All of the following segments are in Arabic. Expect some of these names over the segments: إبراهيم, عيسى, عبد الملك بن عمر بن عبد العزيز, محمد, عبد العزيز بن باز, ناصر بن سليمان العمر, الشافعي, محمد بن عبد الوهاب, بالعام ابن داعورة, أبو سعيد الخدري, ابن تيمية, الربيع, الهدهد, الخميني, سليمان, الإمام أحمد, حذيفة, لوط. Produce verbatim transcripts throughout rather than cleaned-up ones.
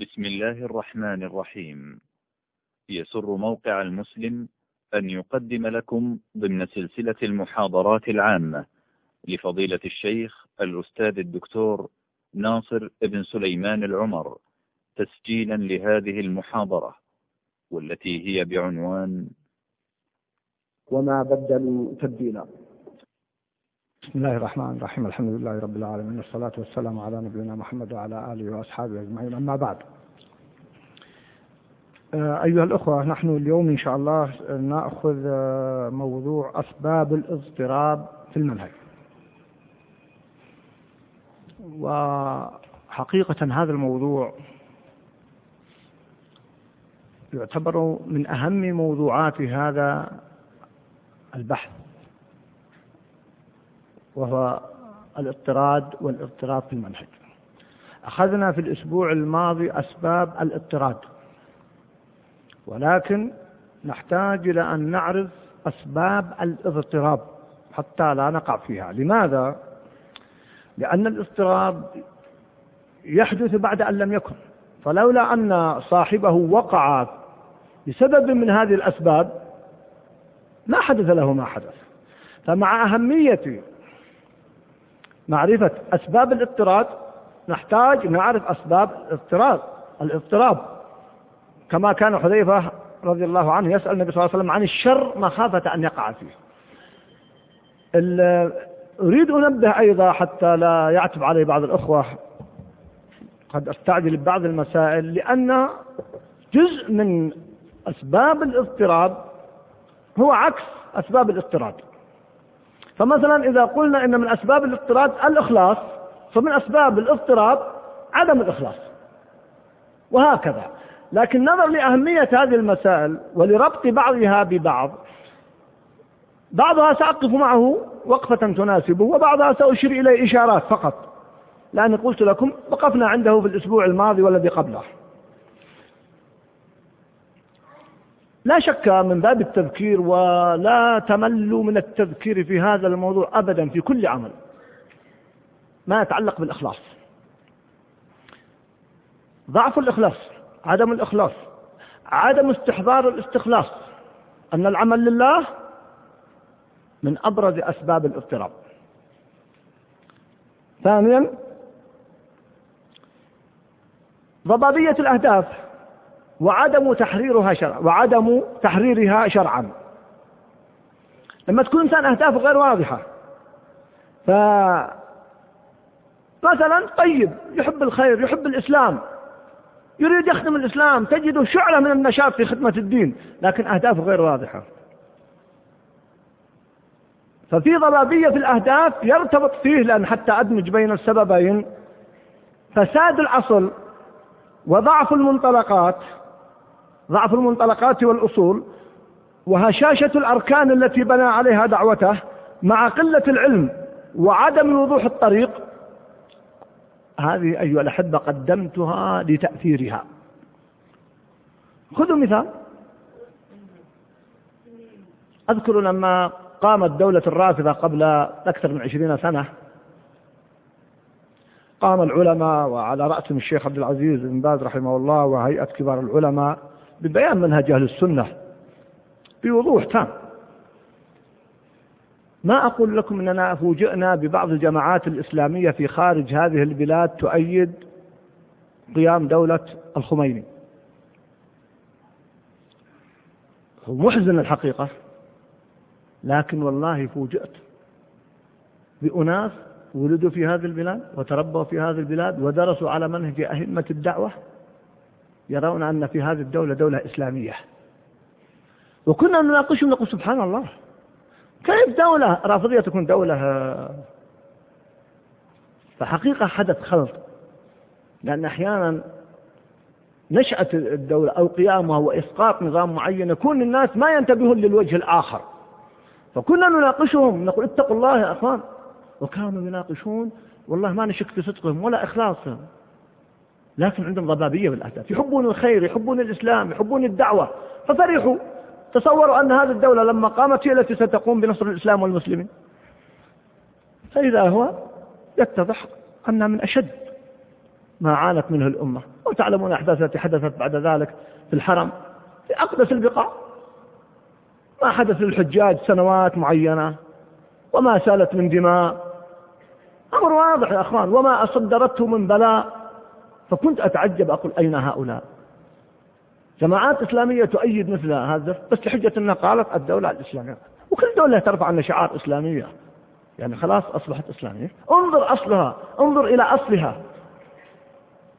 بسم الله الرحمن الرحيم. يسر موقع المسلم أن يقدم لكم ضمن سلسلة المحاضرات العامة لفضيلة الشيخ الأستاذ الدكتور ناصر بن سليمان العمر تسجيلا لهذه المحاضرة، والتي هي بعنوان وما بدلوا تبديلا. بسم الله الرحمن الرحيم، الحمد لله رب العالمين، والصلاة والسلام على نبينا محمد وعلى آله وأصحابه أجمعين، أما بعد. أيها الأخوة، نحن اليوم إن شاء الله نأخذ موضوع أسباب الاضطراب في المنهج. وحقيقة هذا الموضوع يعتبر من أهم موضوعات هذا البحث، وهو الاضطراد والاضطراب في المنهج. أخذنا في الأسبوع الماضي أسباب الاضطراد، ولكن نحتاج إلى أن نعرف أسباب الاضطراب حتى لا نقع فيها. لماذا؟ لأن الاضطراب يحدث بعد أن لم يكن، فلولا أن صاحبه وقع بسبب من هذه الأسباب ما حدث له ما حدث. فمع أهمية معرفة أسباب الاضطراد نحتاج نعرف أسباب الاضطراب الاضطراب كما كان حذيفة رضي الله عنه يسأل النبي صلى الله عليه وسلم عن الشر مخافة أن يقع فيه. أريد أنبه أيضا حتى لا يعتب عليه بعض الأخوة، قد أستعجل بعض المسائل، لأن جزء من أسباب الاضطراب هو عكس أسباب الاضطراد. فمثلا إذا قلنا إن من أسباب الاضطراب الإخلاص، فمن أسباب الاضطراب عدم الإخلاص، وهكذا. لكن نظرا لأهمية هذه المسائل ولربط بعضها ببعض، بعضها سأقف معه وقفة تناسبه، وبعضها سأشير إليه إشارات فقط، لأن قلت لكم وقفنا عنده في الأسبوع الماضي والذي قبله. لا شك من باب التذكير، ولا تملوا من التذكير في هذا الموضوع أبدا، في كل عمل ما يتعلق بالإخلاص. ضعف الإخلاص، عدم الإخلاص، عدم استحضار الاستخلاص أن العمل لله من أبرز أسباب الاضطراب. ثانيا، ضبابية الأهداف وعدم تحريرها شرعا وعدم تحريرها شرعا لما تكون إنسان أهداف غير واضحة. فمثلا طيب يحب الخير، يحب الإسلام، يريد يخدم الإسلام، تجده شعلة من النشاط في خدمة الدين، لكن أهدافه غير واضحة. ففي ضبابية في الأهداف يرتبط فيه، لأن حتى أدمج بين السببين فساد الأصل وضعف المنطلقات ضعف المنطلقات والأصول، وهشاشة الأركان التي بنى عليها دعوته، مع قلة العلم وعدم وضوح الطريق. هذه أيها الأحبة قدمتها لتأثيرها. خذوا مثال. أذكر لما قامت دولة الرافضة قبل أكثر من عشرين سنة، قام العلماء وعلى رأسهم الشيخ عبد العزيز بن باز رحمه الله وهيئة كبار العلماء ببيان منهج أهل السنة بوضوح تام. ما أقول لكم أننا فوجئنا ببعض الجماعات الإسلامية في خارج هذه البلاد تؤيد قيام دولة الخميني. هو محزن الحقيقة، لكن والله فوجئت بأناس ولدوا في هذه البلاد وتربوا في هذه البلاد ودرسوا على منهج أئمة الدعوة، يرون أن في هذه الدولة دولة إسلامية. وكنا نناقشهم نقول سبحان الله، كيف دولة رافضية تكون دولة؟ فحقيقة حدث خلط، لأن أحيانا نشأة الدولة أو قيامها وإسقاط نظام معين يكون الناس ما ينتبهون للوجه الآخر. فكنا نناقشهم نقول اتقوا الله يا أخوان، وكانوا يناقشون والله ما نشك في صدقهم ولا إخلاصهم، لكن عندهم ضبابية بالأهداف، يحبون الخير، يحبون الإسلام، يحبون الدعوة، ففرحوا، تصوروا أن هذه الدولة لما قامت هي التي ستقوم بنصر الإسلام والمسلمين. فإذا هو يتضح أنها من أشد ما عانت منه الأمة. وتعلمون الأحداث التي حدثت بعد ذلك في الحرم في أقدس البقاع. ما حدث للحجاج سنوات معينة وما سالت من دماء، أمر واضح يا أخوان، وما أصدرته من بلاء. فكنت أتعجب، أقول أين هؤلاء؟ جماعات إسلامية تؤيد مثل هذا بس لحجة أنها قالت الدولة الإسلامية، وكل دولة ترفع عن شعار إسلامية يعني خلاص أصبحت إسلامية. انظر أصلها، انظر إلى أصلها،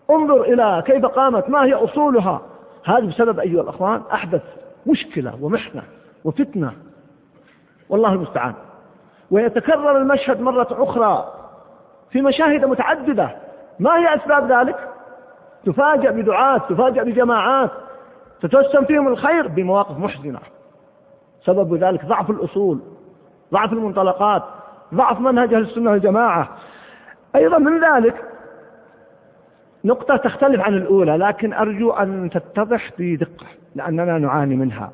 انظر إلى كيف قامت، ما هي أصولها. هذا بسبب أيها الأخوان أحدث مشكلة ومحنة وفتنة، والله المستعان. ويتكرر المشهد مرة أخرى في مشاهد متعددة. ما هي أسباب ذلك؟ تفاجأ بدعاة، تفاجأ بجماعات تتوسم فيهم الخير بمواقف محزنة. سبب ذلك ضعف الأصول، ضعف المنطلقات، ضعف منهج أهل السنة والجماعة. أيضا من ذلك نقطة تختلف عن الأولى لكن أرجو أن تتضح بدقة لأننا نعاني منها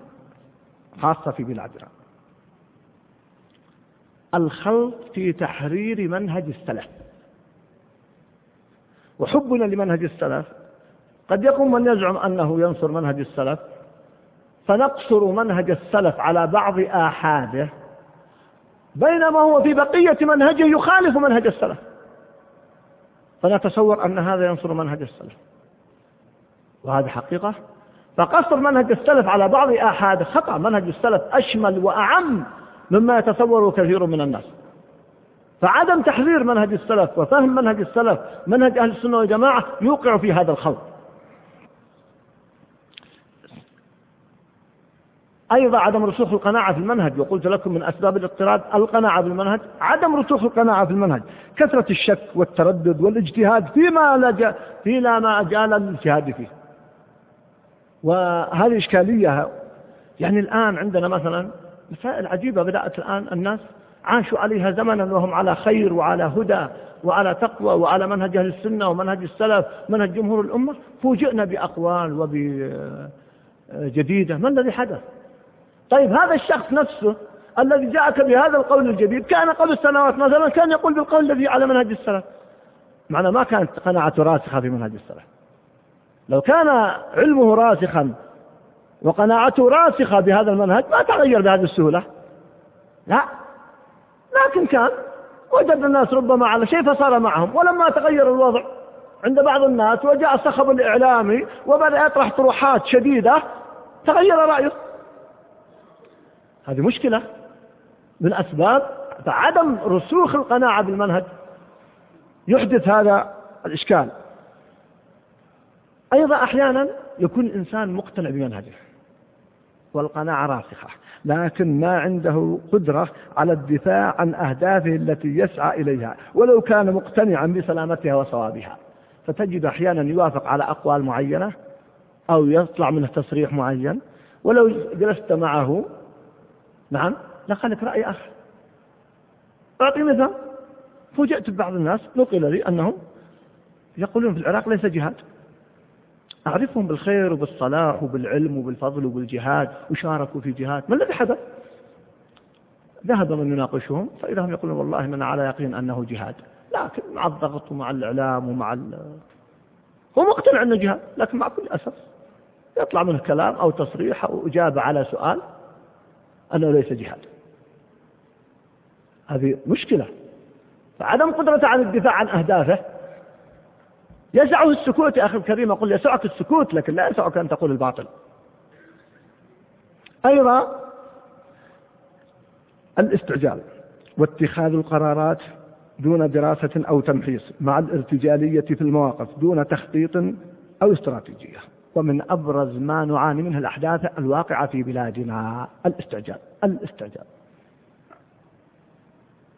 خاصة في بلادنا، الخلط في تحرير منهج السلف. وحبنا لمنهج السلف قد يقوم من يزعم أنه ينصر منهج السلف، فنقصر منهج السلف على بعض آحاده بينما هو في بقية منهجه يخالف منهج السلف، فنتصور أن هذا ينصر منهج السلف، وهذا حقيقة. فقصر منهج السلف على بعض آحاده خطأ. منهج السلف أشمل وأعم مما يتصوره كثير من الناس، فعدم تحرير منهج السلف وفهم منهج السلف منهج أهل السنة والجماعة يوقع في هذا الخلط. أيضا عدم رسوخ القناعة في المنهج، وقلت لكم من أسباب الاضطراد القناعة بالمنهج، عدم رسوخ القناعة في المنهج، كثرة الشك والتردد والاجتهاد فيما لا فيما ما جال الاجتهاد فيه. وهذه إشكالية. يعني الآن عندنا مثلا مسائل عجيبة بدأت الآن الناس عاشوا عليها زمنا وهم على خير وعلى هدى وعلى تقوى وعلى منهج أهل السنة ومنهج السلف منهج جمهور الأمة، فوجئنا بأقوال وبجديدة. ما الذي حدث؟ طيب هذا الشخص نفسه الذي جاءك بهذا القول الجديد كان قبل سنوات مثلا كان يقول بالقول الذي على منهج السلف، معنى ما كانت قناعة راسخة في منهج السلف. لو كان علمه راسخا وقناعته راسخة بهذا المنهج ما تغير بهذه السهولة، لا، لكن كان وجد الناس ربما على شيء فصار معهم. ولما تغير الوضع عند بعض الناس وجاء الصخب الإعلامي وبدأ يطرح طروحات شديدة تغير رأيه. هذه مشكلة من أسباب عدم رسوخ القناعة بالمنهج يحدث هذا الإشكال. أيضا أحيانا يكون الإنسان مقتنع بمنهجه والقناعة راسخة لكن ما عنده قدرة على الدفاع عن أهدافه التي يسعى إليها ولو كان مقتنعا بسلامتها وصوابها، فتجد أحيانا يوافق على أقوال معينة أو يطلع منه تصريح معين ولو جلست معه نعم لخلك رأي آخر. أعطي مثال، فوجئت ببعض الناس نقل لي أنهم يقولون في العراق ليس جهاد، أعرفهم بالخير وبالصلاح وبالعلم وبالفضل وبالجهاد وشاركوا في جهاد، ما الذي حدث؟ ذهب من يناقشهم فإذا هم يقولون والله من على يقين أنه جهاد، لكن مع الضغط ومع الإعلام ومع ال... هو مقتنع أنه جهاد لكن مع كل أسف يطلع منه كلام أو تصريح أو إجابة على سؤال أنه ليس جهاد. هذه مشكلة. فعدم قدرته على الدفاع عن أهدافه يسعه السكوت. يا أخي الكريم أقول يسعك السكوت لكن لا يسعك أن تقول الباطل. أيضا الاستعجال واتخاذ القرارات دون دراسة أو تمحيص، مع الارتجالية في المواقف دون تخطيط أو استراتيجية. ومن أبرز ما نعاني منه الأحداث الواقعة في بلادنا الاستعجال. الاستعجال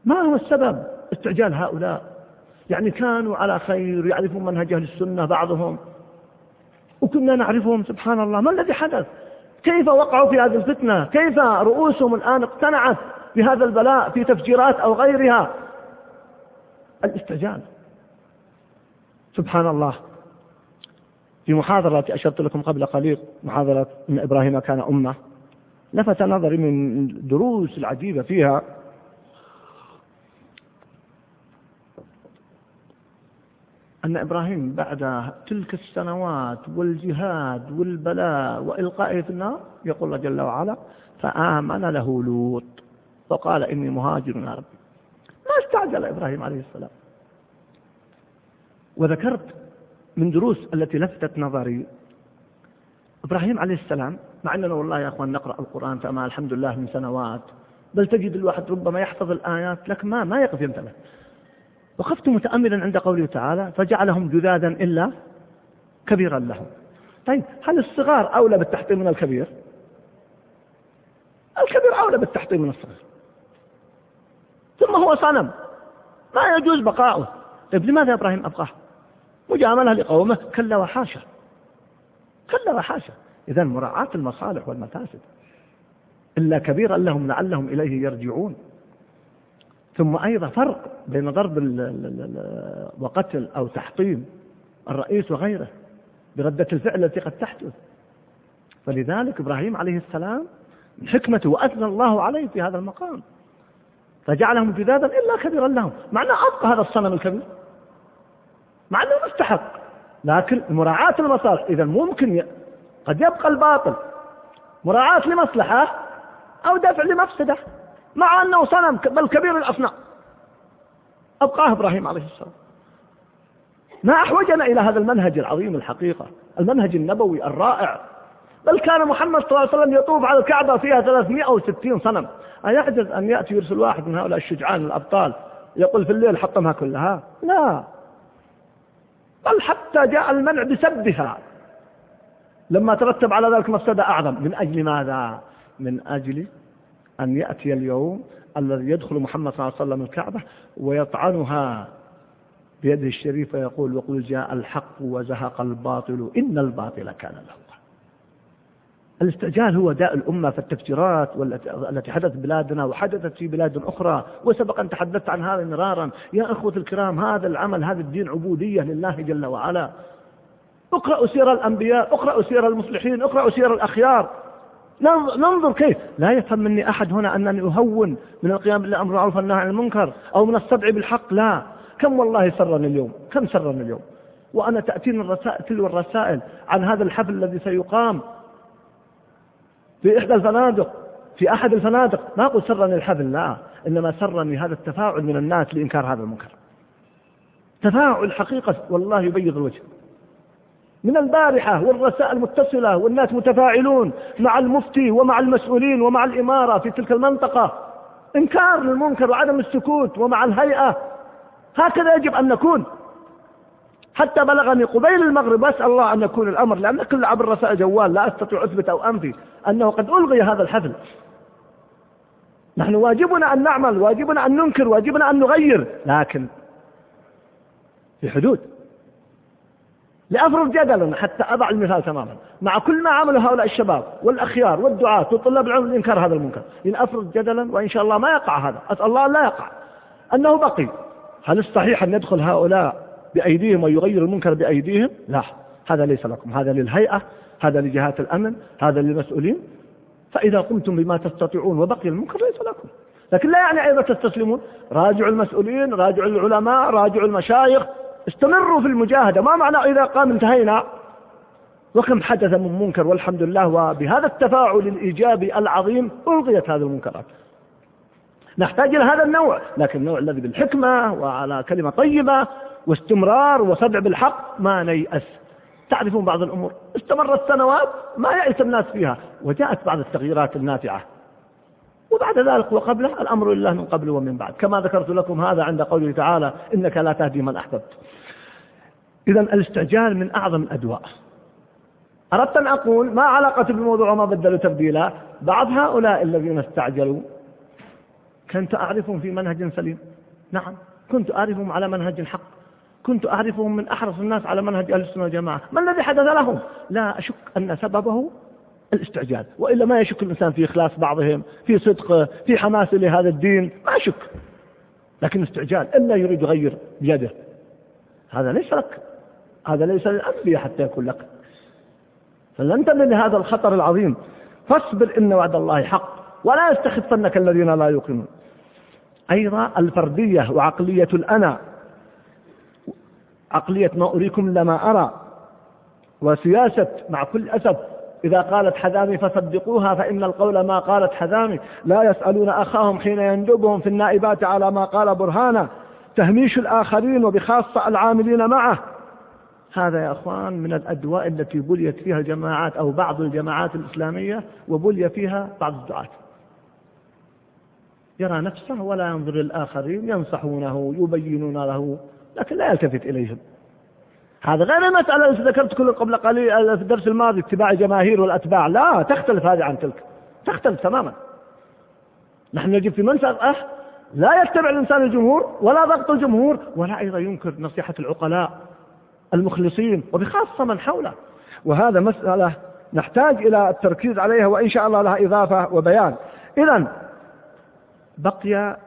ما هو السبب؟ استعجال هؤلاء يعني كانوا على خير يعرفون منهج أهل السنة بعضهم وكنا نعرفهم، سبحان الله ما الذي حدث؟ كيف وقعوا في هذه الفتنة؟ كيف رؤوسهم الآن اقتنعت بهذا البلاء في تفجيرات أو غيرها؟ الاستعجال سبحان الله. في محاضرة أشرت لكم قبل قليل، محاضرة إن إبراهيم كان أمة، لفت نظري من الدروس العجيبة فيها أن إبراهيم بعد تلك السنوات والجهاد والبلاء وإلقائه في النار يقول الله جل وعلا فآمن له لوط فقال إني مهاجر يا ربي. ما استعجل إبراهيم عليه السلام. وذكرت من دروس التي لفتت نظري إبراهيم عليه السلام، مع أننا والله يا أخوان نقرأ القرآن فما الحمد لله من سنوات، بل تجد الواحد ربما يحفظ الآيات لكن ما ما يقف يمتلك. وخفت متأملا عند قوله تعالى فجعلهم جذاذا إلا كبيرا لهم. طيب هل الصغار أولى بالتحطيم من الكبير؟ الكبير أولى بالتحطيم من الصغير. ثم هو صنم ما يجوز بقاؤه. طيب لماذا إبراهيم أبقاه؟ مجاملة لقومه؟ كلا وحاشا، كلا وحاشا. إذن مراعاة المصالح والمفاسد. إلا كبيرا لهم لعلهم إليه يرجعون. ثم أيضا فرق بين ضرب وقتل أو تحطيم الرئيس وغيره بردة الفعل التي قد تحدث. فلذلك إبراهيم عليه السلام حكمته وأثنى الله عليه في هذا المقام، فجعلهم جذاذا إلا كبيرا لهم، معنى أبقى هذا الصنم الكبير مع أنه مستحق، لكن مراعاة المصالح. إذا ممكن ي... قد يبقى الباطل مراعاة لمصلحة أو دفع لمفسده، مع أنه صنم بل كبير الأصنام. أبقاه إبراهيم عليه السلام. ما أحوجنا إلى هذا المنهج العظيم الحقيقة، المنهج النبوي الرائع. بل كان محمد صلى الله عليه وسلم يطوف على الكعبة فيها ثلاثمائة وستين صنم. أيعجز أن يأتي يرسل واحد من هؤلاء الشجعان الأبطال يقول في الليل حطمها كلها؟ لا، بل حتى جاء المنع بسبها لما ترتب على ذلك مفسدة أعظم. من أجل ماذا؟ من أجل أن يأتي اليوم الذي يدخل محمد صلى الله عليه وسلم الكعبة ويطعنها بيده الشريفة يقول وقل جاء الحق وزهق الباطل إن الباطل كان له. الاستعجال هو داء الأمة. فالتفجيرات التي حدثت بلادنا وحدثت في بلاد أخرى، وسبق أن تحدثت عن هذا مرارا يا أخوة الكرام، هذا العمل، هذا الدين عبودية لله جل وعلا. اقرأوا سير الأنبياء، اقرأوا سير المصلحين، اقرأوا سير الأخيار، ننظر كيف. لا يفهم مني أحد هنا أنني أهون من القيام بالأمر بالمعروف والنهي عن المنكر أو من السبع بالحق، لا. كم والله سرني اليوم، كم سرني اليوم وأنا تأتيني الرسائل والرسائل عن هذا الحفل الذي سيقام في إحدى الفنادق، في أحد الفنادق. ما أقول سرني الحفل، لا، إنما سرني هذا التفاعل من الناس لإنكار هذا المنكر. تفاعل حقيقة والله يبيض الوجه من البارحة، والرسائل متصلة والناس متفاعلون مع المفتي ومع المسؤولين ومع الإمارة في تلك المنطقة، إنكار للمنكر وعدم السكوت ومع الهيئة. هكذا يجب أن نكون. حتى بلغني قبيل المغرب، أسأل الله أن يكون الأمر، لأن كل عبر الرسائل جوال لا أستطيع أثبت أو أنفي أنه قد ألغي هذا الحفل. نحن واجبنا أن نعمل، واجبنا أن ننكر، واجبنا أن نغير، لكن في حدود. لأفرض جدلا حتى أضع المثال تماما مع كل ما عمله هؤلاء الشباب والأخيار والدعاة وطلاب العلم لإنكار هذا المنكر، لأفرض جدلا وإن شاء الله ما يقع هذا، أسأل الله لا يقع، أنه بقي. هل الصحيح أن يدخل هؤلاء بأيديهم ويغير المنكر بأيديهم؟ لا، هذا ليس لكم، هذا للهيئة، هذا لجهات الأمن، هذا للمسؤولين. فإذا قمتم بما تستطيعون وبقي المنكر ليس لكم، لكن لا يعني أيضا تستسلمون. راجعوا المسؤولين، راجعوا العلماء، راجعوا المشايخ، استمروا في المجاهدة. ما معنى إذا قام انتهينا؟ وكم حدث من منكر والحمد لله، وبهذا التفاعل الإيجابي العظيم ألغيت هذه المنكرات. نحتاج إلى هذا النوع، لكن النوع الذي بالحكمة وعلى كلمة طيبة واستمرار وصدع بالحق. ما نيأس. تعرفون بعض الأمور استمرت سنوات ما يأس الناس فيها، وجاءت بعض التغييرات النافعة، وبعد ذلك وقبله الأمر لله من قبل ومن بعد، كما ذكرت لكم هذا عند قوله تعالى إنك لا تهدي من أحببت. إذن الاستعجال من أعظم الأدواء. أردت أن أقول ما علاقة بالموضوع وما بدلوا تبديلا. بعض هؤلاء الذين استعجلوا كنت أعرفهم في منهج سليم، نعم كنت أعرفهم على منهج الحق، كنت أعرفهم من أحرص الناس على منهج أهل السنة والجماعة. ما الذي حدث لهم؟ لا أشك أن سببه الاستعجال، وإلا ما يشك الإنسان في إخلاص بعضهم، في صدقه، في حماسه لهذا الدين، ما شك، لكن استعجال إلا يريد يغير بيده. هذا ليس لك، هذا ليس للأنبياء حتى يكون لك. فلن تمل هذا الخطر العظيم. فاصبر إن وعد الله حق ولا يستخفنك الذين لا يوقنون. أيضا الفردية وعقلية الأنا. عقلية ما أريكم لما أرى وسياسة مع كل أسف إذا قالت حذامي فصدقوها فإن القول ما قالت حذامي، لا يسألون أخاهم حين يندبهم في النائبات على ما قال برهانا، تهميش الآخرين وبخاصة العاملين معه. هذا يا أخوان من الأدواء التي بليت فيها الجماعات أو بعض الجماعات الإسلامية، وبلي فيها بعض الدعاة يرى نفسه ولا ينظر للآخرين، ينصحونه يبينون له لكن لا يلتفت إليهم. هذا غير المسألة التي ذكرت كل قبل قليل في الدرس الماضي، اتباع الجماهير والأتباع، لا تختلف هذه عن تلك، تختلف تماما. نحن نجد في منسأة لا يتبع الإنسان الجمهور ولا ضغط الجمهور، ولا أيضا ينكر نصيحة العقلاء المخلصين وبخاصة من حوله. وهذا مسألة نحتاج إلى التركيز عليها، وإن شاء الله لها إضافة وبيان. إذن بقي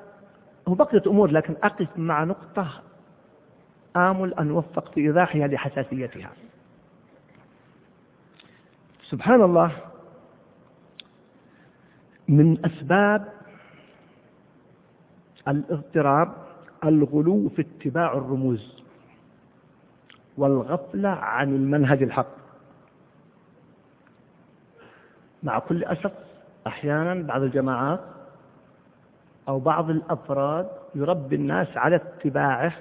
وبقيت أمور، لكن أقف مع نقطة آمل أن وفق في إيضاحها لحساسيتها. سبحان الله، من أسباب الاضطراب الغلو في اتباع الرموز والغفلة عن المنهج الحق. مع كل أسف أحيانا بعض الجماعات أو بعض الأفراد يربي الناس على اتباعه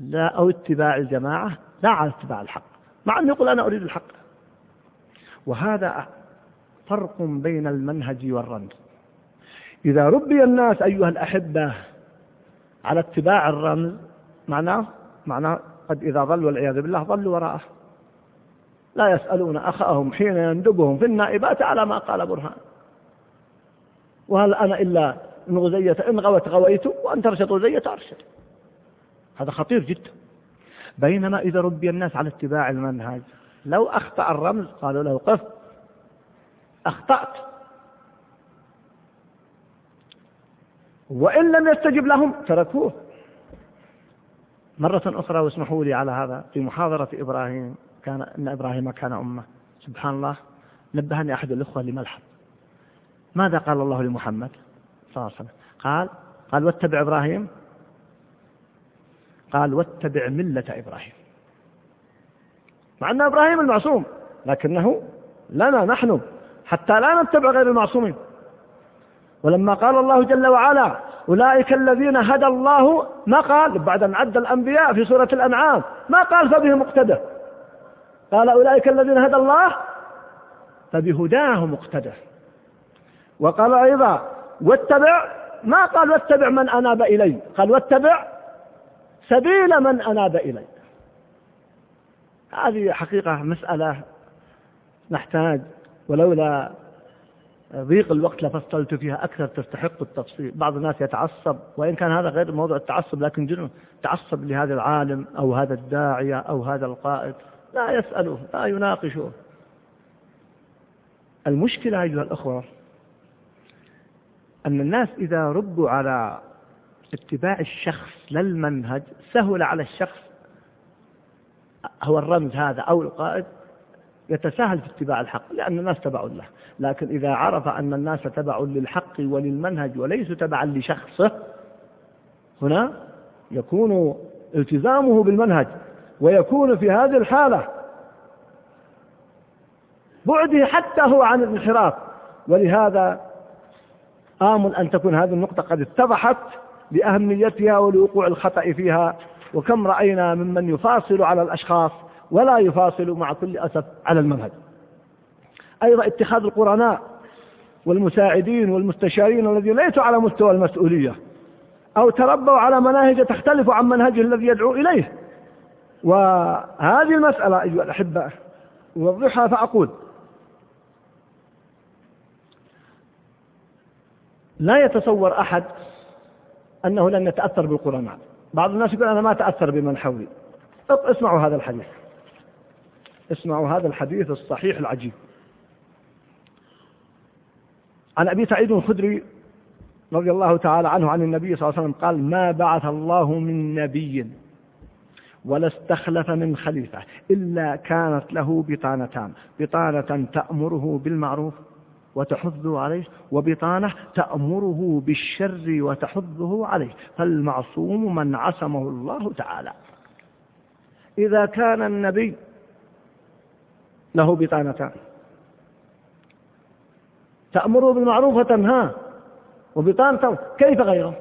لا أو اتباع الجماعة لا على اتباع الحق، مع أن يقول أنا أريد الحق. وهذا فرق بين المنهج والرمز. إذا ربي الناس أيها الأحبة على اتباع الرمز معناه معناه قد إذا ضلوا والعياذ بالله ضلوا وراءه، لا يسألون أخاهم حين يندبهم في النائبات على ما قال برهان، وهل أنا إلا إن غزيت إن غوت غويت وأن ترشد غزيت أرشد. هذا خطير جدا. بينما إذا ربي الناس على اتباع المنهج لو أخطأ الرمز قالوا له قف أخطأت، وإن لم يستجب لهم تركوه. مرة أخرى واسمحوا لي على هذا، في محاضرة إبراهيم كان إن إبراهيم كان أمة، سبحان الله نبهني أحد الأخوة لملحظ، ماذا قال الله لمحمد صلى الله عليه وسلم؟ قال قال واتبع إبراهيم، قال واتبع ملة إبراهيم، مع أن إبراهيم المعصوم لكنه لنا نحن حتى لا نتبع غير المعصومين. ولما قال الله جل وعلا أولئك الذين هدى الله، ما قال بعد أن عد الأنبياء في سورة الأنعام، ما قال فبهم مقتدى، قال أولئك الذين هدى الله فبهداه مقتدى. وقال أيضا واتبع، ما قال واتبع من أناب إلي، قال واتبع سبيل من أناب إلي. هذه حقيقة مسألة نحتاج، ولولا ضيق الوقت لفصلت فيها أكثر، تستحق التفصيل. بعض الناس يتعصب، وإن كان هذا غير موضوع التعصب، لكن جنون تعصب لهذا العالم أو هذا الداعية أو هذا القائد، لا يسأله لا يناقشه. المشكلة أيها الأخوة أن الناس إذا ربوا على اتباع الشخص للمنهج سهل على الشخص، هو الرمز هذا أو القائد، يتساهل في اتباع الحق لأن الناس تبعوا له. لكن إذا عرف أن الناس تبعوا للحق وللمنهج وليسوا تبعا لشخصه، هنا يكون التزامه بالمنهج، ويكون في هذه الحالة بعده حتى هو عن الانحراف. ولهذا آمل أن تكون هذه النقطة قد اتضحت لأهميتها ولوقوع الخطأ فيها. وكم رأينا ممن يفاصل على الأشخاص ولا يفاصل مع كل أسف على المنهج. أيضا اتخاذ القرناء والمساعدين والمستشارين والذين ليسوا على مستوى المسؤولية، أو تربوا على مناهج تختلف عن منهجه الذي يدعو إليه. وهذه المسألة أيها الأحبة أوضحها فأقول لا يتصور أحد أنه لن يتأثر بالقرآن. بعض الناس يقول أنا ما أتأثر بمن حولي. اسمعوا هذا الحديث، اسمعوا هذا الحديث الصحيح العجيب. عن أبي سعيد الخدري رضي الله تعالى عنه عن النبي صلى الله عليه وسلم قال ما بعث الله من نبي ولا استخلف من خليفة إلا كانت له بطانتان، بطانة تأمره بالمعروف وتحضه عليه، وبطانة تأمره بالشر وتحضه عليه، فالمعصوم من عصمه الله تعالى. إذا كان النبي له بطانتان تأمره بالمعروف وتنهاه وبطانته كيف غيره؟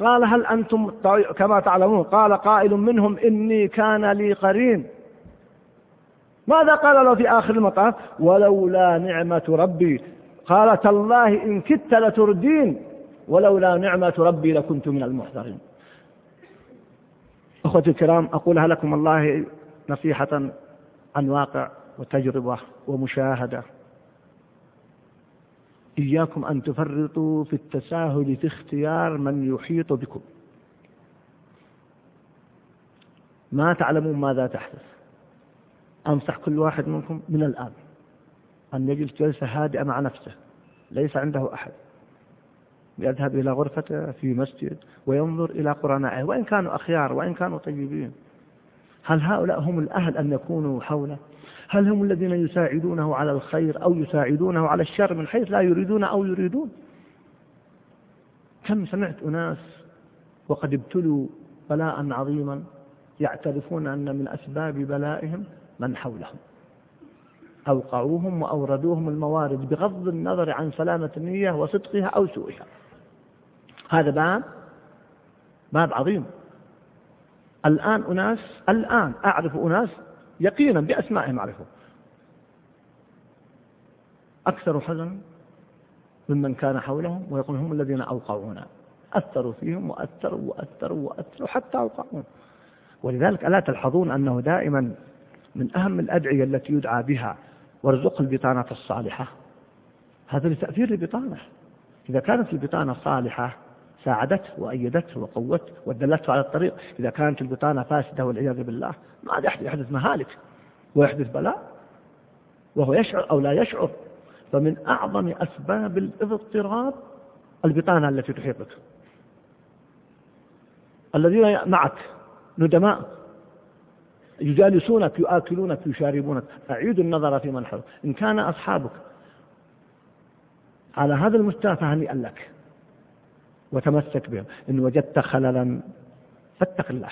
قال هل أنتم كما تعلمون؟ قال قائل منهم إني كان لي قرين. ماذا قال له في آخر المطاف؟ ولولا نعمة ربي قال تالله إن كدت لتردين ولولا نعمة ربي لكنت من المحضرين. أخوتي الكرام، أقولها لكم الله نصيحة عن واقع وتجربة ومشاهدة، إياكم أن تفرطوا في التساهل في اختيار من يحيط بكم. ما تعلمون ماذا تحدث. أنصح كل واحد منكم من الآن أن يجلس جلسة هادئة مع نفسه، ليس عنده أحد، يذهب إلى غرفته في مسجد وينظر إلى قرنائه، وإن كانوا أخيار وإن كانوا طيبين، هل هؤلاء هم الأهل أن يكونوا حوله؟ هل هم الذين يساعدونه على الخير أو يساعدونه على الشر من حيث لا يريدون أو يريدون؟ كم سمعت أناس وقد ابتلوا بلاء عظيما يعترفون أن من أسباب بلائهم من حولهم، أوقعوهم وأوردوهم الموارد بغض النظر عن سلامة النية وصدقها أو سوءها. هذا باب باب عظيم. الآن أناس الآن أعرف أناس يقينا بأسمائهم أعرفه أكثر حزن ممن كان حولهم، ويقول هم الذين أوقعونا، أثروا فيهم وأثروا وأثروا وأثروا حتى أوقعوهم. ولذلك ألا تلحظون أنه دائما من أهم الأدعية التي يدعى بها وارزق البطانة الصالحة، هذا لتأثير البطانة. إذا كانت البطانة صالحة ساعدته وأيدته وقوته ودلته على الطريق. إذا كانت البطانة فاسدة والعياذ بالله ما عاد يحدث مهالك ويحدث بلاء وهو يشعر أو لا يشعر. فمن أعظم أسباب الاضطراب البطانة التي تحيطك، الذين معك ندماء يجالسونك يآكلونك يشاربونك. أعيد النظر في من حولك، إن كان أصحابك على هذا المستوى فهنيئا لك وتمسك بهم. إن وجدت خللا فاتق الله،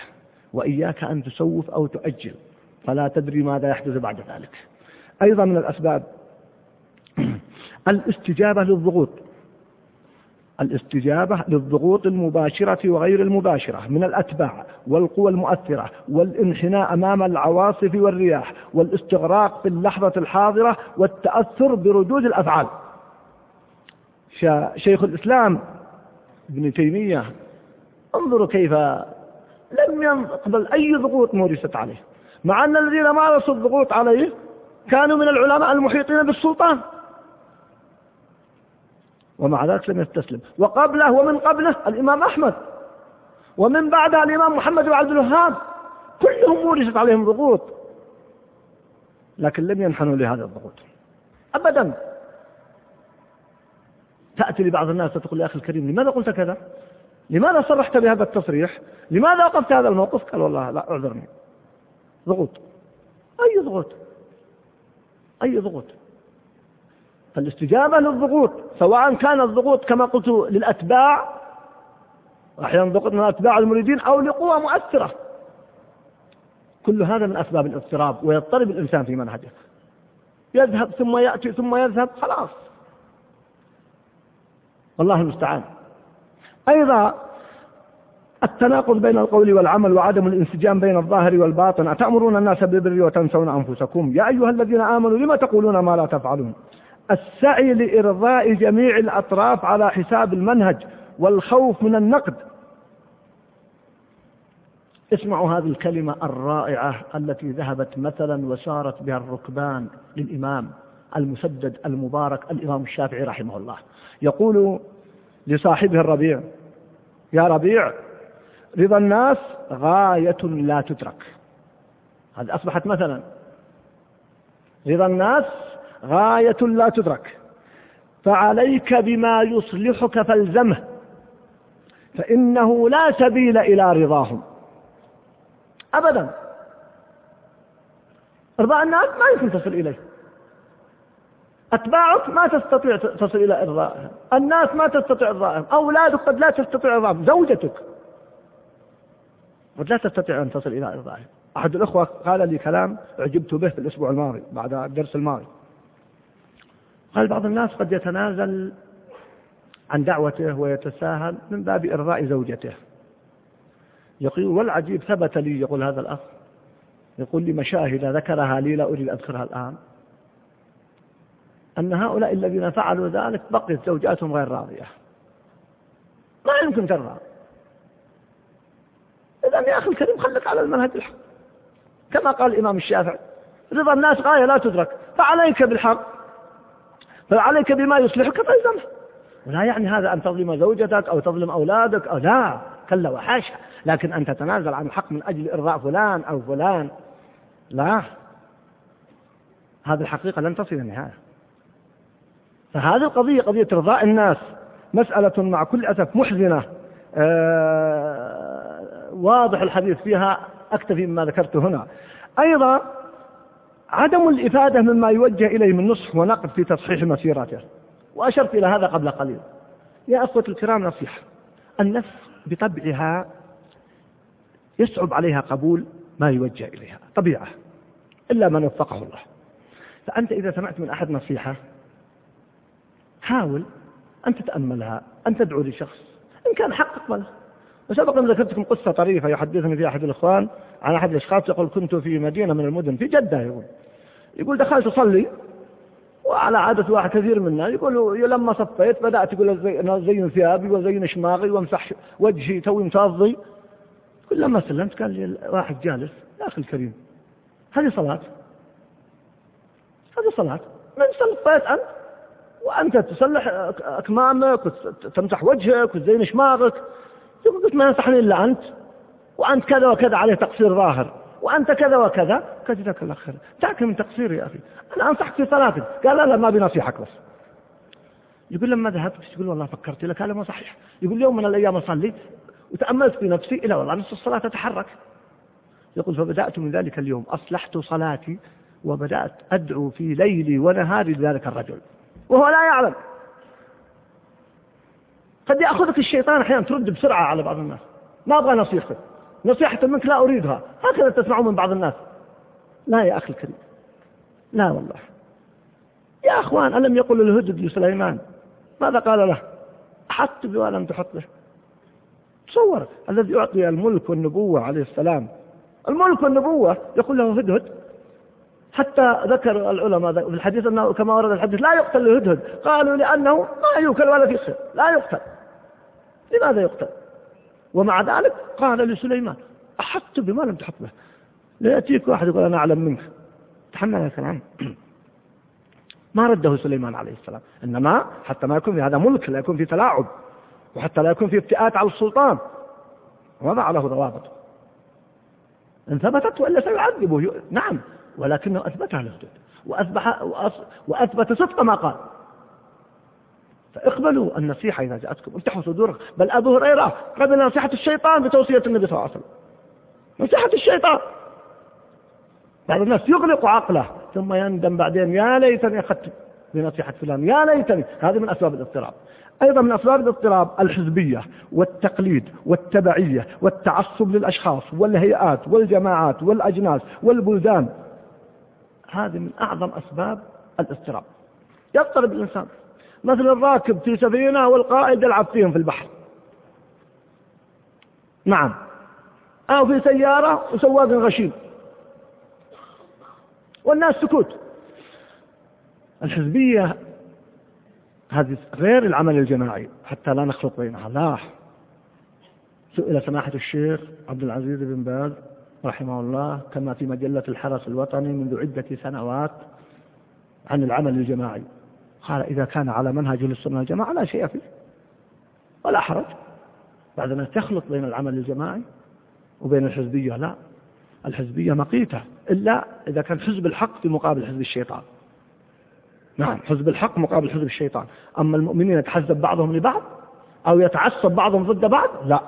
وإياك أن تسوف أو تؤجل، فلا تدري ماذا يحدث بعد ذلك. أيضا من الأسباب الاستجابة للضغوط، الاستجابة للضغوط المباشرة وغير المباشرة من الأتباع والقوى المؤثرة، والانحناء أمام العواصف والرياح، والاستغراق في اللحظة الحاضرة، والتأثر بردود الأفعال. شيخ الإسلام ابن تيمية انظروا كيف لم يقبل أي ضغوط مورست عليه، مع أن الذين مارسوا الضغوط عليه كانوا من العلماء المحيطين بالسلطان، ومع ذلك لم يستسلم. وقبله ومن قبله الإمام أحمد، ومن بعده الإمام محمد بن عبد الوهاب، كلهم مورست عليهم ضغوط لكن لم ينحنوا لهذا الضغوط أبدا. تأتي لبعض الناس تقول يا أخي الكريم لماذا قلت كذا؟ لماذا صرحت بهذا التصريح؟ لماذا وقفت هذا الموقف؟ قال والله لا أعذرني، ضغوط. أي ضغوط؟ أي ضغوط؟ فالاستجابة للضغوط، سواء كان الضغوط كما قلت للأتباع، أحيانا ضغط من أتباع المريدين، أو لقوة مؤثرة، كل هذا من أسباب الاضطراب. ويضطرب الإنسان في منهجه، يذهب ثم يأتي ثم يذهب، خلاص والله المستعان. أيضا التناقض بين القول والعمل، وعدم الانسجام بين الظاهر والباطن. أتأمرون الناس بالبر وتنسون أنفسكم يا أيها الذين آمنوا لما تقولون ما لا تفعلون. السعي لإرضاء جميع الأطراف على حساب المنهج، والخوف من النقد. اسمعوا هذه الكلمة الرائعة التي ذهبت مثلا وسارت بها الركبان للإمام المسدد المبارك الإمام الشافعي رحمه الله، يقول لصاحبه الربيع يا ربيع رضا الناس غاية لا تدرك. هذه أصبحت مثلا، رضا الناس غاية لا تدرك، فعليك بما يصلحك فالزمه فإنه لا سبيل إلى رضاهم أبدا. إرضاء الناس ما يمكن تصل إليه، أتباعك ما تستطيع تصل إلى إرضائهم، الناس ما تستطيع إرضائهم، أولادك قد لا تستطيع إرضائهم، زوجتك قد لا تستطيع أن تصل إلى إرضائهم، أحد الأخوة قال لي كلام أعجبت به في الأسبوع الماضي بعد الدرس الماضي. قال بعض الناس قد يتنازل عن دعوته ويتساهل من باب إرضاء زوجته. يقول والعجيب ثبت لي، يقول هذا الأخ، يقول لي مشاهد ذكرها لي لا أريد أذكرها الآن، أن هؤلاء الذين فعلوا ذلك بقيت زوجاتهم غير راضية، ما يمكن ترضى. إذن يا أخي الكريم خلك على المنهج الحق، كما قال الإمام الشافعي رضا الناس غاية لا تدرك، فعليك بالحق، فعليك بما يصلحك فإذنه. ولا يعني هذا أن تظلم زوجتك أو تظلم أولادك أو لا، كلا وحاشا، لكن أن تتنازل عن الحق من أجل إرضاء فلان أو فلان، لا، هذه الحقيقة لن تصل النهاية. فهذه القضية قضية إرضاء الناس، مسألة مع كل أسف محزنة، آه واضح الحديث فيها، أكتفي مما ذكرت هنا. أيضا عدم الإفادة مما يوجه إليه من نصح ونقد في تصحيح مسيرته، وأشرت إلى هذا قبل قليل. يا أخوة الكرام، نصيحة، النفس بطبعها يصعب عليها قبول ما يوجه إليها، طبيعة، إلا من وفقه الله. فأنت إذا سمعت من أحد نصيحة حاول أن تتأملها، أن تدعو لشخص إن كان حق اقبله. وسبق أن ذكرتكم قصة طريفة يحدثني فيها أحد الإخوان عن أحد الأشخاص، يقول كنت في مدينة من المدن في جدة، يقول يقول دخلت أصلي، وعلى عادة واحد كثير منا يقول لما صفيت بدأت يقول زين ثيابي وزين شماغي وامسح وجهي توي متوضي. كلما سلمت كان لي واحد جالس، يا أخي الكريم هذه صلاة، هذه صلاة، من صليت أنت وأنت تصلح أكمامك وتمسح وجهك وتزين شماغك؟ قلت ما ينصحني إلا أنت، وأنت كذا وكذا عليه تقصير ظاهر، وأنت كذا وكذا كذلك الله خير، دعك من تقصيري يا أخي، أنا أنصحك في صلاتك. قال لا لا ما بنصيحك بس. يقول لما ذهبت يقول والله فكرت لك هذا ما صحيح، يقول يوم من الأيام أصلي وتأملت في نفسي إلا والله نص الصلاة تتحرك. يقول فبدأت من ذلك اليوم أصلحت صلاتي، وبدأت أدعو في ليلي ونهاري لذلك الرجل وهو لا يعلم. قد يأخذك الشيطان أحيانا، ترد بسرعة على بعض الناس، ما أبغى نصيحتك، نصيحة منك لا أريدها، هكذا تسمعوا من بعض الناس. لا يا أخي الكريم، لا والله. يا أخوان، ألم يقل الهدهد لسليمان ماذا قال له؟ أحط بي ولم تحط له. تصور الذي أعطي الملك والنبوة عليه السلام، الملك والنبوة، يقول له هدهد. حتى ذكر العلماء في الحديث أنه كما ورد الحديث لا يقتل الهدهد، قالوا لأنه ما يؤكل ولا في خير، لا يقتل، لماذا يقتل؟ ومع ذلك قال لسليمان أحط بما لم تحط به. لا يأتيك واحد يقول أنا أعلم منك، تحمل يا سلام. ما رده سليمان عليه السلام، إنما حتى ما يكون في هذا ملك، لا يكون في تلاعب، وحتى لا يكون في افتئات على السلطان، وضع له ضوابط إن ثبتت وإلا سيعذبه، نعم، ولكنه أثبتها للهدهد، وأثبح وأثبت صدق ما قال. فاقبلوا النصيحة إذا جاءتكم، امتحوا صدوركم. بل أبو هريرة قبل نصيحة الشيطان بتوصية النبي صلى الله عليه وسلم، نصيحة الشيطان. بعض الناس يغلق عقله ثم يندم بعدين، يا ليتني أخذت بنصيحة فلان، يا ليتني. هذا من أسباب الاضطراب. أيضا من أسباب الاضطراب الحزبية والتقليد والتبعية والتعصب للأشخاص والهيئات والجماعات والأجناس والبلدان، هذه من أعظم أسباب الاضطراب. يضطرب الإنسان مثل الراكب في سفينة والقائد يلعب فيهم في البحر، نعم، أو في سيارة وسواق غشيم والناس سكوت. الحزبية هذه غير العمل الجماعي، حتى لا نخلط بينها. لا، سئل سماحة الشيخ عبد العزيز بن باز رحمه الله كما في مجلة الحرس الوطني منذ عدة سنوات عن العمل الجماعي، قال إذا كان على منهج السنة والجماعة لا شيء فيه ولا حرج. بعد أن تخلط بين العمل الجماعي وبين الحزبية، لا، الحزبية مقيتة إلا إذا كان حزب الحق في مقابل حزب الشيطان. نعم، حزب الحق مقابل حزب الشيطان. أما المؤمنين يتحزب بعضهم لبعض أو يتعصب بعضهم ضد بعض، لا،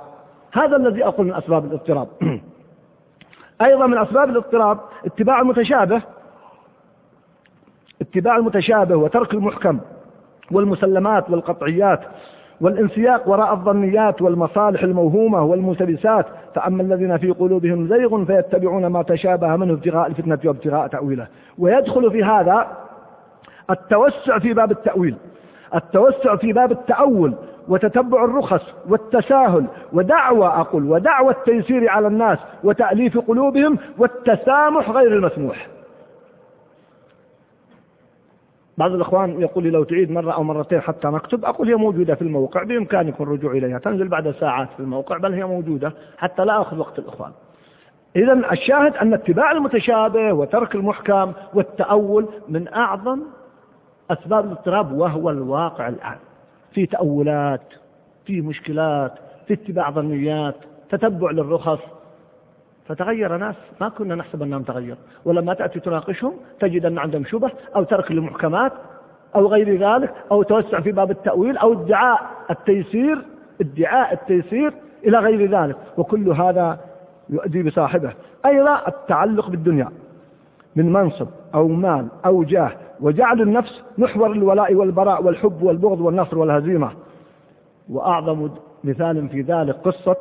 هذا الذي أقول من أسباب الاضطراب. أيضا من أسباب الاضطراب اتباع المتشابه، اتباع المتشابه وترك المحكم والمسلمات والقطعيات والانسياق وراء الظنيات والمصالح الموهومة والمسلسات. فأما الذين في قلوبهم زيغ فيتبعون ما تشابه منه ابتغاء الفتنة وابتغاء تأويله. ويدخل في هذا التوسع في باب التأويل، التوسع في باب التأول وتتبع الرخص والتساهل، ودعوى أقول ودعوى التيسير على الناس وتأليف قلوبهم والتسامح غير المسموح. بعض الإخوان يقول لي لو تعيد مرة أو مرتين حتى نكتب، أقول هي موجودة في الموقع بإمكانكم الرجوع إليها، تنزل بعد ساعات في الموقع، بل هي موجودة حتى لا أخذ وقت الإخوان. إذا الشاهد أن اتباع المتشابه وترك المحكم والتأول من أعظم أسباب الاضطراب، وهو الواقع الآن في تأولات، في مشكلات، في اتباع ظنيات، تتبع للرخص. فتغير ناس ما كنا نحسب أنهم تغير، ولما تأتي تناقشهم تجد أن عندهم شبه أو ترك للمحكمات أو غير ذلك، أو توسع في باب التأويل، أو ادعاء التيسير ادعاء التيسير إلى غير ذلك. وكل هذا يؤدي بصاحبه أيضا التعلق بالدنيا من منصب أو مال أو جاه، وجعل النفس محور الولاء والبراء والحب والبغض والنصر والهزيمة. وأعظم مثال في ذلك قصة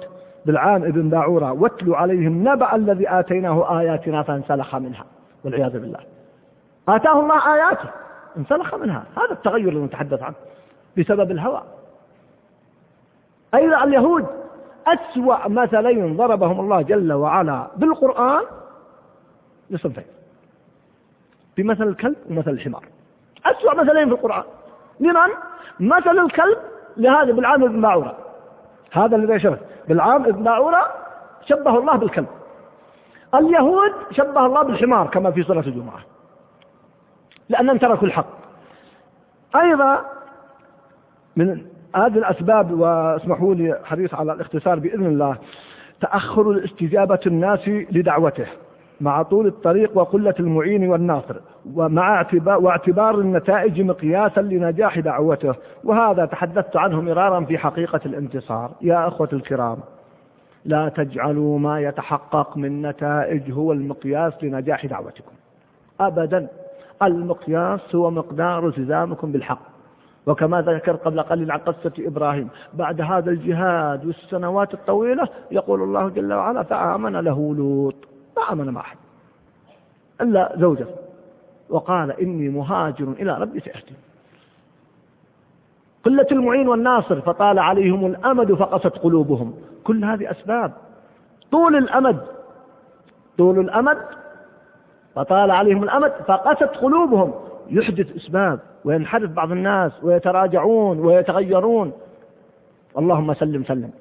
بالعام ابن داعورة، واتلوا عليهم نبأ الذي آتيناه آياتنا فانسلخ منها والعياذ بالله. آتاه الله آياته انسلخ منها، هذا التغير اللي نتحدث عنه بسبب الهوى. أيضا اليهود أسوأ مثلين ضربهم الله جل وعلا بالقرآن لصنفين، بمثل الكلب ومثل الحمار، أسوأ مثلين في القرآن. لمن؟ مثل الكلب لهذا بالعام ابن داعورة، هذا الذي شبه بالعام ابن داعورة شبه الله بالكلب. اليهود شبه الله بالحمار كما في سورة الجمعة لأنهم تركوا الحق. أيضا من هذه الأسباب، واسمحوا لي حديث على الاختصار بإذن الله، تأخر الاستجابة الناس لدعوته مع طول الطريق وقلة المعين والناصر، ومع واعتبار النتائج مقياسا لنجاح دعوته. وهذا تحدثت عنه مرارا في حقيقة الانتصار. يا أخوة الكرام، لا تجعلوا ما يتحقق من نتائج هو المقياس لنجاح دعوتكم أبدا. المقياس هو مقدار التزامكم بالحق. وكما ذكر قبل قليل عن قصة إبراهيم، بعد هذا الجهاد والسنوات الطويلة يقول الله جل وعلا فآمن له لوط، ما آمن مع أحد إلا زوجته، وقال إني مهاجر إلى ربي سيهدين. قلة المعين والناصر، فطال عليهم الأمد فقست قلوبهم. كل هذه أسباب. طول الأمد طول الأمد فطال عليهم الأمد فقست قلوبهم، يحدث أسباب وينحرف بعض الناس ويتراجعون ويتغيرون. اللهم سلم سلم.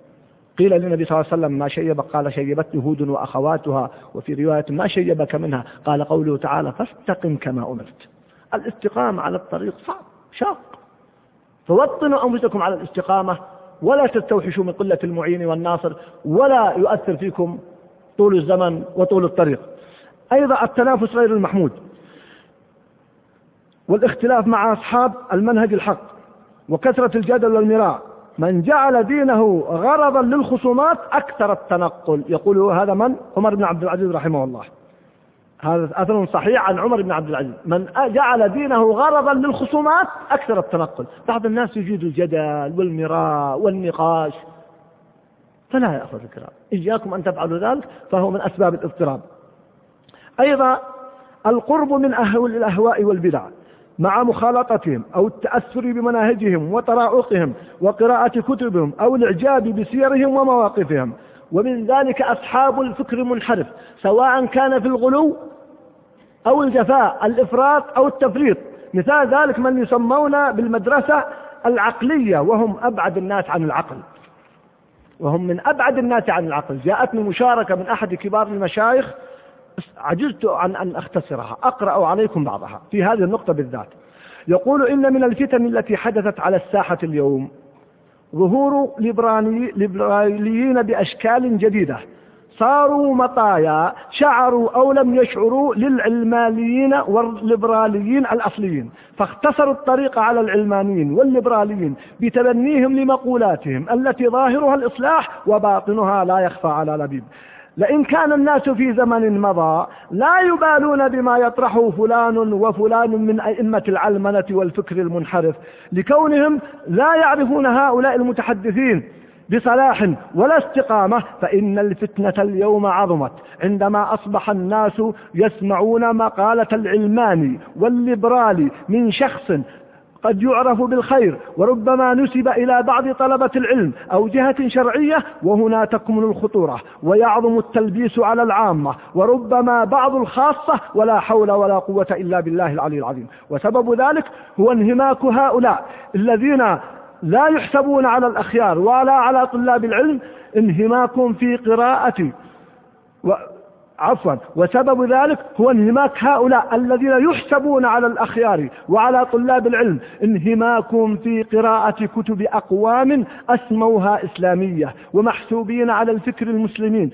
قيل للنبي صلى الله عليه وسلم ما شيبك؟ قال شيبته هود وأخواتها، وفي رواية ما شيبك منها؟ قال قوله تعالى فاستقم كما أمرت. الاستقامة على الطريق صعب شاق، فوطنوا أنفسكم على الاستقامة، ولا تستوحشوا من قلة المعين والناصر، ولا يؤثر فيكم طول الزمن وطول الطريق. أيضا التنافس غير المحمود والاختلاف مع أصحاب المنهج الحق وكثرة الجدل والمراء. من جعل دينه غرضا للخصومات أكثر التنقل. يقول هذا من؟ عمر بن عبد العزيز رحمه الله. هذا أثر صحيح عن عمر بن عبد العزيز. من جعل دينه غرضا للخصومات أكثر التنقل. بعض الناس يجيد الجدل والمراء والنقاش، فلا يا أخوة الكرام، إياكم أن تفعلوا ذلك، فهو من أسباب الاضطراب. أيضا القرب من أهل الأهواء والبدع مع مخالطتهم أو التأثر بمناهجهم وطرائقهم وقراءة كتبهم أو الإعجاب بسيرهم ومواقفهم. ومن ذلك أصحاب الفكر المنحرف، سواء كان في الغلو أو الجفاء، الإفراط أو التفريط. مثال ذلك من يسمون بالمدرسة العقلية، وهم أبعد الناس عن العقل، وهم من أبعد الناس عن العقل. جاءتني مشاركة من أحد كبار المشايخ عجزت عن أن أختصرها، أقرأ عليكم بعضها في هذه النقطة بالذات. يقول إن من الفتن التي حدثت على الساحة اليوم ظهور ليبراليين بأشكال جديدة، صاروا مطايا شعروا أو لم يشعروا للعلمانيين والليبراليين الأصليين، فاختصروا الطريق على العلمانيين والليبراليين بتبنيهم لمقولاتهم التي ظاهرها الإصلاح وباطنها لا يخفى على لبيب. لئن كان الناس في زمن مضى لا يبالون بما يطرحه فلان وفلان من أئمة العلمنة والفكر المنحرف، لكونهم لا يعرفون هؤلاء المتحدثين بصلاح ولا استقامة، فإن الفتنة اليوم عظمت عندما أصبح الناس يسمعون مقالة العلماني والليبرالي من شخص قد يعرف بالخير وربما نسب إلى بعض طلبة العلم أو جهة شرعية، وهنا تكمن الخطورة ويعظم التلبيس على العامة وربما بعض الخاصة، ولا حول ولا قوة إلا بالله العلي العظيم. وسبب ذلك هو انهماك هؤلاء الذين لا يحسبون على الأخيار ولا على طلاب العلم، انهماكم في قراءة و... عفوا وسبب ذلك هو انهماك هؤلاء الذين يحسبون على الأخيار وعلى طلاب العلم، انهماكم في قراءة كتب أقوام أسموها إسلامية ومحسوبين على الفكر المسلمين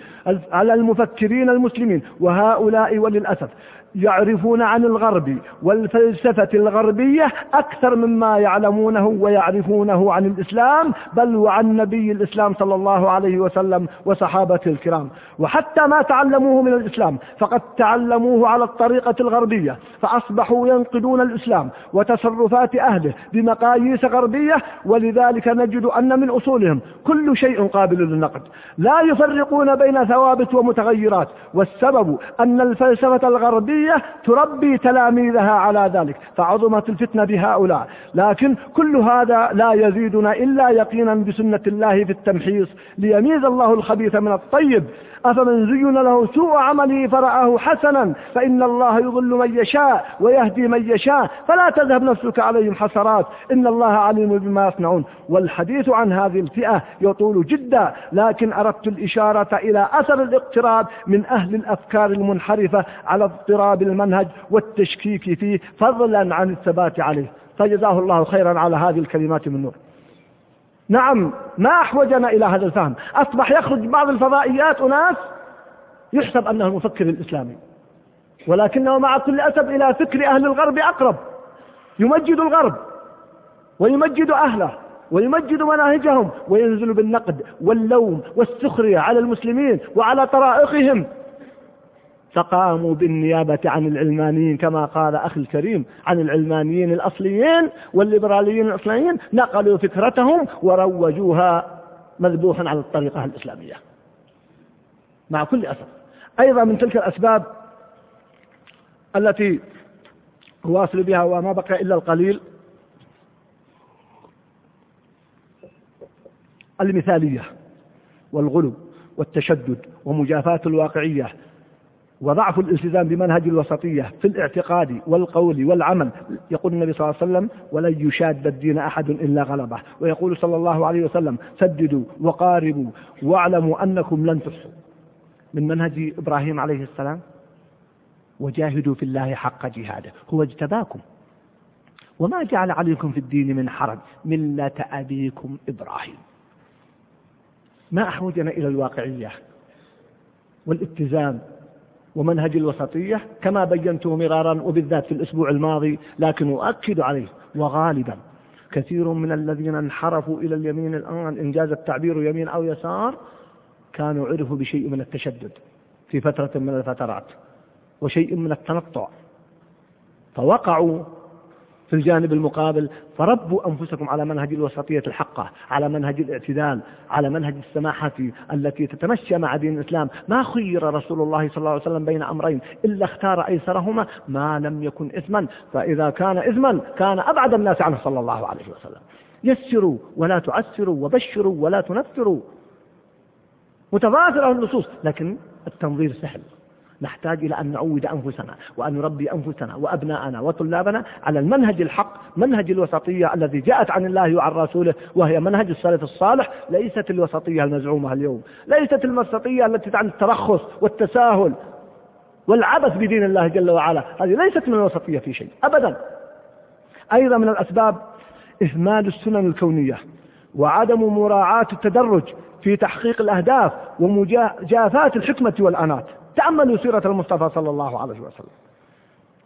على المفكرين المسلمين، وهؤلاء وللأسف يعرفون عن الغرب والفلسفة الغربية أكثر مما يعلمونه ويعرفونه عن الإسلام، بل وعن نبي الإسلام صلى الله عليه وسلم وصحابته الكرام. وحتى ما تعلموه من الإسلام فقد تعلموه على الطريقة الغربية، فأصبحوا ينقدون الإسلام وتصرفات أهله بمقاييس غربية، ولذلك نجد أن من أصولهم كل شيء قابل للنقد، لا يفرقون بين ثوابت ومتغيرات. والسبب أن الفلسفة الغربية تربي تلاميذها على ذلك، فعظمت الفتنة بهؤلاء. لكن كل هذا لا يزيدنا إلا يقينا بسنة الله في التمحيص، ليميز الله الخبيث من الطيب. أفمن زين له سوء عمله فرآه حسنا فإن الله يضل من يشاء ويهدي من يشاء فلا تذهب نفسك عليهم حسرات إن الله عليم بما يصنعون. والحديث عن هذه الفئة يطول جدا، لكن أردت الإشارة إلى أثر الاقتراب من أهل الأفكار المنحرفة على اضطراب المنهج والتشكيك فيه، فضلا عن الثبات عليه. فجزاه الله خيرا على هذه الكلمات من نور. نعم، ما أحوجنا إلى هذا الفهم. أصبح يخرج بعض الفضائيات أناس يحسب أنه المفكر الإسلامي، ولكنه مع كل أسف إلى فكر أهل الغرب أقرب، يمجد الغرب ويمجد أهله ويمجد مناهجهم، وينزل بالنقد واللوم والسخرية على المسلمين وعلى طرائقهم. فقاموا بالنيابة عن العلمانيين، كما قال أخي الكريم عن العلمانيين الأصليين والليبراليين الأصليين، نقلوا فكرتهم وروجوها مذبوحا على الطريقة الإسلامية مع كل أسف. أيضا من تلك الأسباب التي واصل بها وما بقي إلا القليل المثالية والغلو والتشدد ومجافاة الواقعية وضعف الالتزام بمنهج الوسطية في الاعتقاد والقول والعمل. يقول النبي صلى الله عليه وسلم: ولن يشاد الدين أحد إلا غلبه. ويقول صلى الله عليه وسلم: سددوا وقاربوا واعلموا أنكم لن تحصوا من منهج إبراهيم عليه السلام. وجاهدوا في الله حق جهاده هو اجتباكم وما جعل عليكم في الدين من حرج ملة أبيكم إبراهيم. ما أحوجنا إلى الواقعية والالتزام ومنهج الوسطية كما بينته مرارا وبالذات في الأسبوع الماضي، لكن أؤكد عليه. وغالبا كثير من الذين انحرفوا إلى اليمين الآن، إن جاز التعبير يمين أو يسار، كانوا عرفوا بشيء من التشدد في فترة من الفترات وشيء من التنطع، فوقعوا في الجانب المقابل. فربوا أنفسكم على منهج الوسطية الحقة، على منهج الاعتدال، على منهج السماحة التي تتمشى مع دين الإسلام. ما خير رسول الله صلى الله عليه وسلم بين أمرين إلا اختار أيسرهما ما لم يكن إثما، فإذا كان إثما كان أبعد الناس عنه صلى الله عليه وسلم. يسروا ولا تعسروا، وبشروا ولا تنفروا. متضافرة النصوص، لكن التنظير سهل. نحتاج إلى أن نعود أنفسنا وأن نربي أنفسنا وأبناءنا وطلابنا على المنهج الحق، منهج الوسطية الذي جاءت عن الله وعن رسوله، وهي منهج السلف الصالح، ليست الوسطية المزعومة اليوم، ليست الوسطية التي تعني الترخص والتساهل والعبث بدين الله جل وعلا. هذه ليست من الوسطية في شيء أبدا. أيضا من الأسباب إهمال السنن الكونية وعدم مراعاة التدرج في تحقيق الأهداف ومجافاة الحكمة والأنات. تأملوا سيرة المصطفى صلى الله عليه وسلم،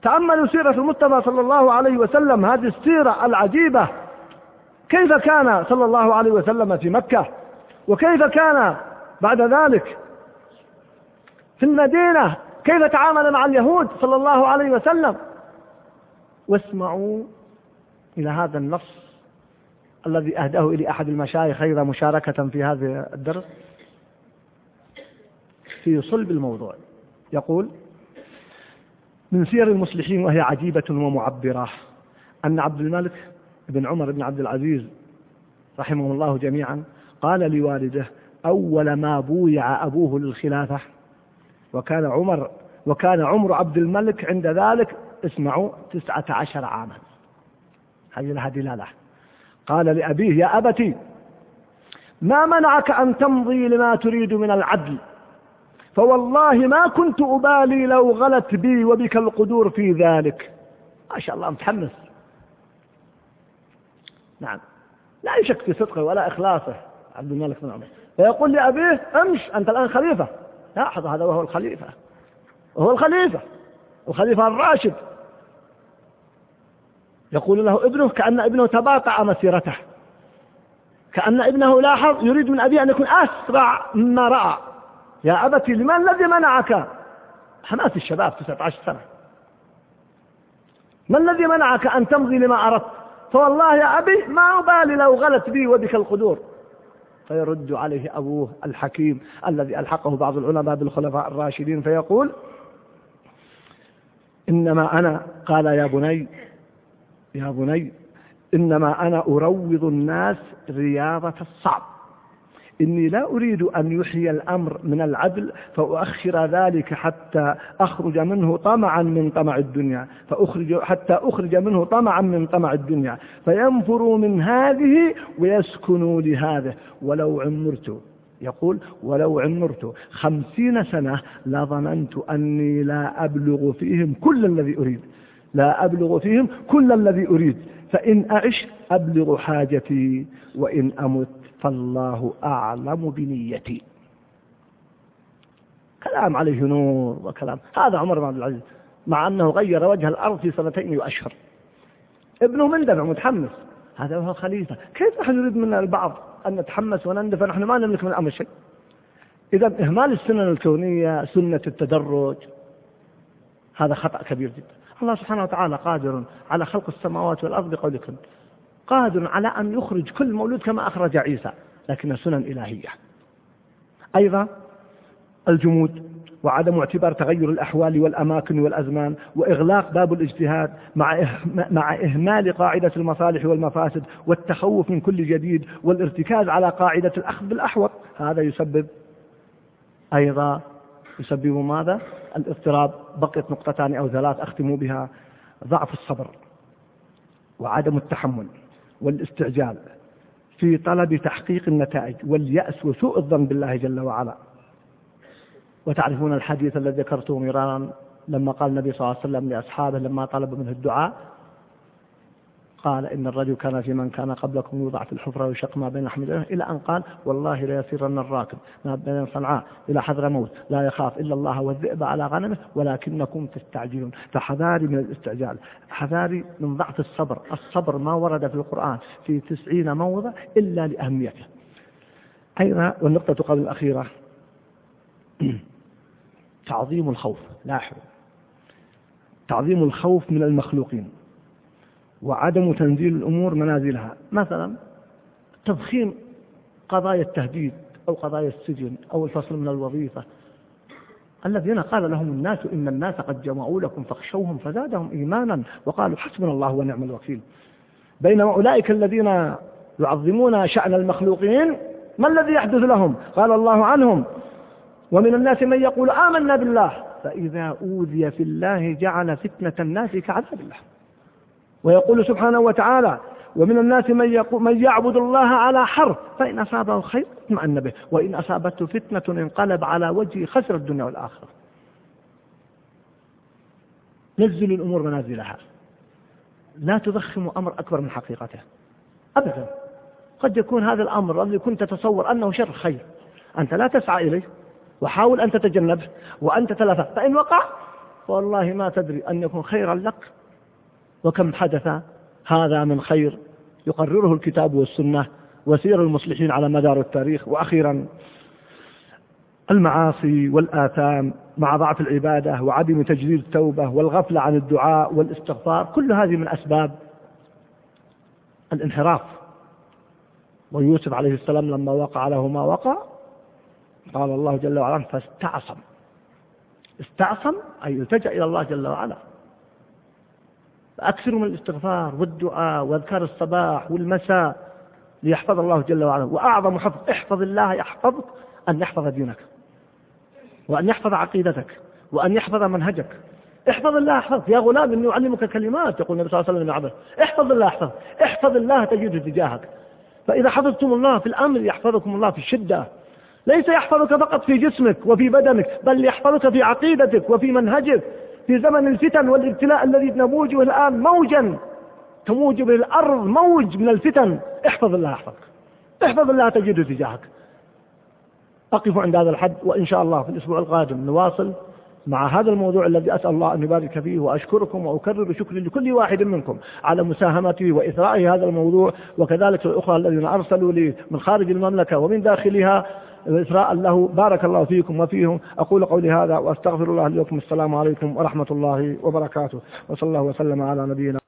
تأملوا سيرة المصطفى صلى الله عليه وسلم، هذه السيرة العجيبة، كيف كان صلى الله عليه وسلم في مكة، وكيف كان بعد ذلك، في المدينة كيف تعامل مع اليهود صلى الله عليه وسلم. واسمعوا إلى هذا النص الذي أهداه إلى أحد المشايخ غير مشاركة في هذا الدرس في صلب الموضوع. يقول: من سير المصلحين وهي عجيبة ومعبرة أن عبد الملك بن عمر بن عبد العزيز رحمه الله جميعا قال لوالده أول ما بويع أبوه للخلافة، وكان عمر وكان عمر عبد الملك عند ذلك، اسمعوا، تسعة عشر عاما. هذه لها دلالة. قال لأبيه: يا أبتي، ما منعك أن تمضي لما تريد من العدل؟ فوالله ما كنت أبالي لو غلت بي وبك القدور في ذلك. ما شاء الله متحمس. نعم، لا يشك في صدقه ولا إخلاصه عبد الملك بن عمر. فيقول لأبيه: أمش، أنت الآن خليفة. لاحظ هذا، وهو الخليفة، وهو الخليفة الخليفة الراشد. يقول له ابنه كأن ابنه تباطأ مسيرته، كأن ابنه لاحظ يريد من أبيه أن يكون أسرع مما رأى. يا أبتي، لما الذي منعك؟ حماس الشباب، تسعة عشر سنة. ما الذي منعك أن تمضي لما أردت؟ فوالله يا أبي ما أبالي لو غلت بي وبك القدور. فيرد عليه أبوه الحكيم الذي ألحقه بعض العلماء بالخلفاء الراشدين، فيقول: إنما أنا، قال: يا بني يا بني إنما أنا أروض الناس رياضة الصعب، إني لا أريد أن يحيي الأمر من العدل فأؤخر ذلك حتى أخرج منه طمعا من طمع الدنيا، فأخرج حتى أخرج منه طمعا من طمع الدنيا، فينفروا من هذه ويسكنوا لهذا. ولو عمرت، يقول: ولو عمرت خمسين سنة لظننت أني لا أبلغ فيهم كل الذي أريد، لا أبلغ فيهم كل الذي أريد، فإن أعش أبلغ حاجتي، وإن أمت فالله أعلم بنيتي. كلام عليه نور وكلام. هذا عمر بن عبد العزيز، مع أنه غير وجه الأرض في سنتين وأشهر. ابنه مندفع متحمس. هذا هو الخليفة. كيف نحن نريد من البعض أن نتحمس ونندفع؟ نحن ما نملك من الأمر شيء. إذا إهمال السنن الكونية، سنة التدرج، هذا خطأ كبير جدا. الله سبحانه وتعالى قادر على خلق السماوات والأرض بقول كن، قادر على أن يخرج كل مولود كما أخرج عيسى، لكن سنن إلهية. أيضا الجمود وعدم اعتبار تغير الأحوال والأماكن والأزمان، وإغلاق باب الاجتهاد مع إهمال قاعدة المصالح والمفاسد، والتخوف من كل جديد، والارتكاز على قاعدة الأخذ بالأحوط. هذا يسبب أيضا يسبب ماذا؟ الاضطراب. بقيت نقطتان أو ثلاث أختم بها: ضعف الصبر وعدم التحمل، والاستعجال في طلب تحقيق النتائج، واليأس وسوء الظن بالله جل وعلا. وتعرفون الحديث الذي ذكرته مرارا لما قال النبي صلى الله عليه وسلم لأصحابه لما طلب منه الدعاء، قال: إن الرجل كان في من كان قبلكم يوضع في الحفرة ويشق ما بين حمله، إلى أن قال: والله لا يسيرن الراكب ما بين صنعاء إلى حضرموت لا يخاف إلا الله والذئب على غنمه ولكنكم تستعجلون. فحذاري من الاستعجال، حذاري من ضعف الصبر. الصبر ما ورد في القرآن في تسعين موضع إلا لأهميته. أيضا، والنقطة قبل الأخيرة، تعظيم الخوف. لاحظوا، تعظيم الخوف من المخلوقين وعدم تنزيل الأمور منازلها. مثلا تضخيم قضايا التهديد أو قضايا السجن أو الفصل من الوظيفة، الذين قال لهم الناس إن الناس قد جمعوا لكم فاخشوهم فزادهم إيمانا وقالوا حسبنا الله ونعم الوكيل. بينما أولئك الذين يعظمون شأن المخلوقين ما الذي يحدث لهم؟ قال الله عنهم: ومن الناس من يقول آمنا بالله فإذا أوذي في الله جعل فتنة الناس كعذاب الله. ويقول سبحانه وتعالى: ومن الناس من, من يعبد الله على حرف فإن أصابه خير اطمأن به وإن أصابته فتنة انقلب على وجهه خسر الدنيا والآخرة. نزل الأمور منازلها، لا تضخم أمر أكبر من حقيقته أبدا. قد يكون هذا الأمر الذي كنت تتصور أنه شر خير، أنت لا تسعى إليه وحاول أن تتجنبه وأن تتلافاه، فإن وقع والله ما تدري أن يكون خيرا لك. وكم حدث هذا من خير يقرره الكتاب والسنة وسير المصلحين على مدار التاريخ. وأخيرا المعاصي والآثام مع ضعف العبادة وعدم تجديد التوبة والغفلة عن الدعاء والاستغفار، كل هذه من أسباب الانحراف. ويوسف عليه السلام لما وقع له ما وقع قال الله جل وعلا فاستعصم، استعصم أي التجأ إلى الله جل وعلا. فأكثروا من الاستغفار والدعاء واذكار الصباح والمساء ليحفظ الله جل وعلا، وأعظم حفظ احفظ الله يحفظك أن يحفظ دينك وأن يحفظ عقيدتك وأن يحفظ منهجك. احفظ الله احفظ يا غلام إني أعلمك كلمات، يقول النبي صلى الله عليه وسلم لعبد احفظ الله احفظ احفظ الله تجده تجاهك. فإذا حفظتم الله في الأمر يحفظكم الله في الشدة، ليس يحفظك فقط في جسمك وفي بدنك بل يحفظك في عقيدتك وفي منهجك في زمن الفتن والابتلاء الذي نموجه الآن، موجا تموج به الأرض، موج من الفتن. احفظ الله احفظك احفظ الله تجده تجاهك. أقف عند هذا الحد، وإن شاء الله في الأسبوع القادم نواصل مع هذا الموضوع الذي أسأل الله أن يبارك فيه، وأشكركم وأكرر شكري لكل واحد منكم على مساهمته وإثراء هذا الموضوع، وكذلك الأخرى الذين أرسلوا لي من خارج المملكة ومن داخلها إثراء له. بارك الله فيكم وفيهم، أقول قولي هذا وأستغفر الله لكم. السلام عليكم ورحمة الله وبركاته، وصلى الله وسلم على نبينا.